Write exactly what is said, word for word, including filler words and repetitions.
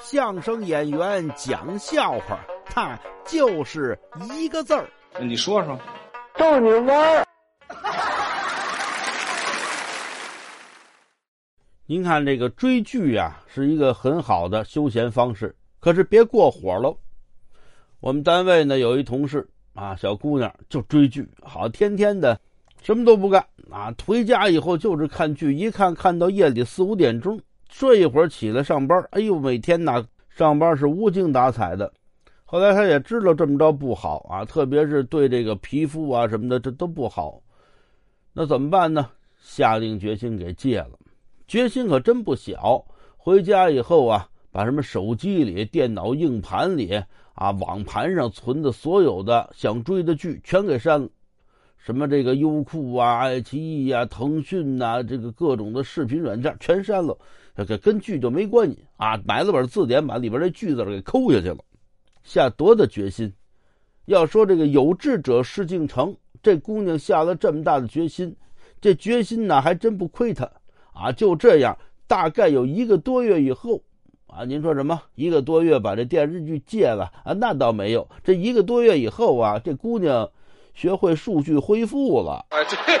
相声演员讲笑话，他就是一个字儿。你说说，逗你玩儿。您看这个追剧啊，是一个很好的休闲方式，可是别过火喽。我们单位呢有一同事啊，小姑娘就追剧，好天天的什么都不干啊，回家以后就是看剧，一看看到夜里四五点钟，睡一会儿起来上班。哎呦，每天呢上班是无精打采的。后来她也知道这么着不好啊，特别是对这个皮肤啊什么的，这都不好。那怎么办呢？下定决心给戒了。决心可真不小，回家以后啊，把什么手机里、电脑硬盘里啊、网盘上存的所有的想追的剧全给删了，什么这个优酷啊、爱奇艺啊、腾讯啊，这个各种的视频软件全删了，这个跟剧就没关系啊。买了本字典，把里边这句子给抠下去了。下多大决心？要说这个有志者事竟成，这姑娘下了这么大的决心，这决心呢还真不亏她。啊，就这样，大概有一个多月以后，啊，您说什么？一个多月把这电视剧戒了啊？那倒没有，这一个多月以后啊，这姑娘学会数据恢复了。啊，对。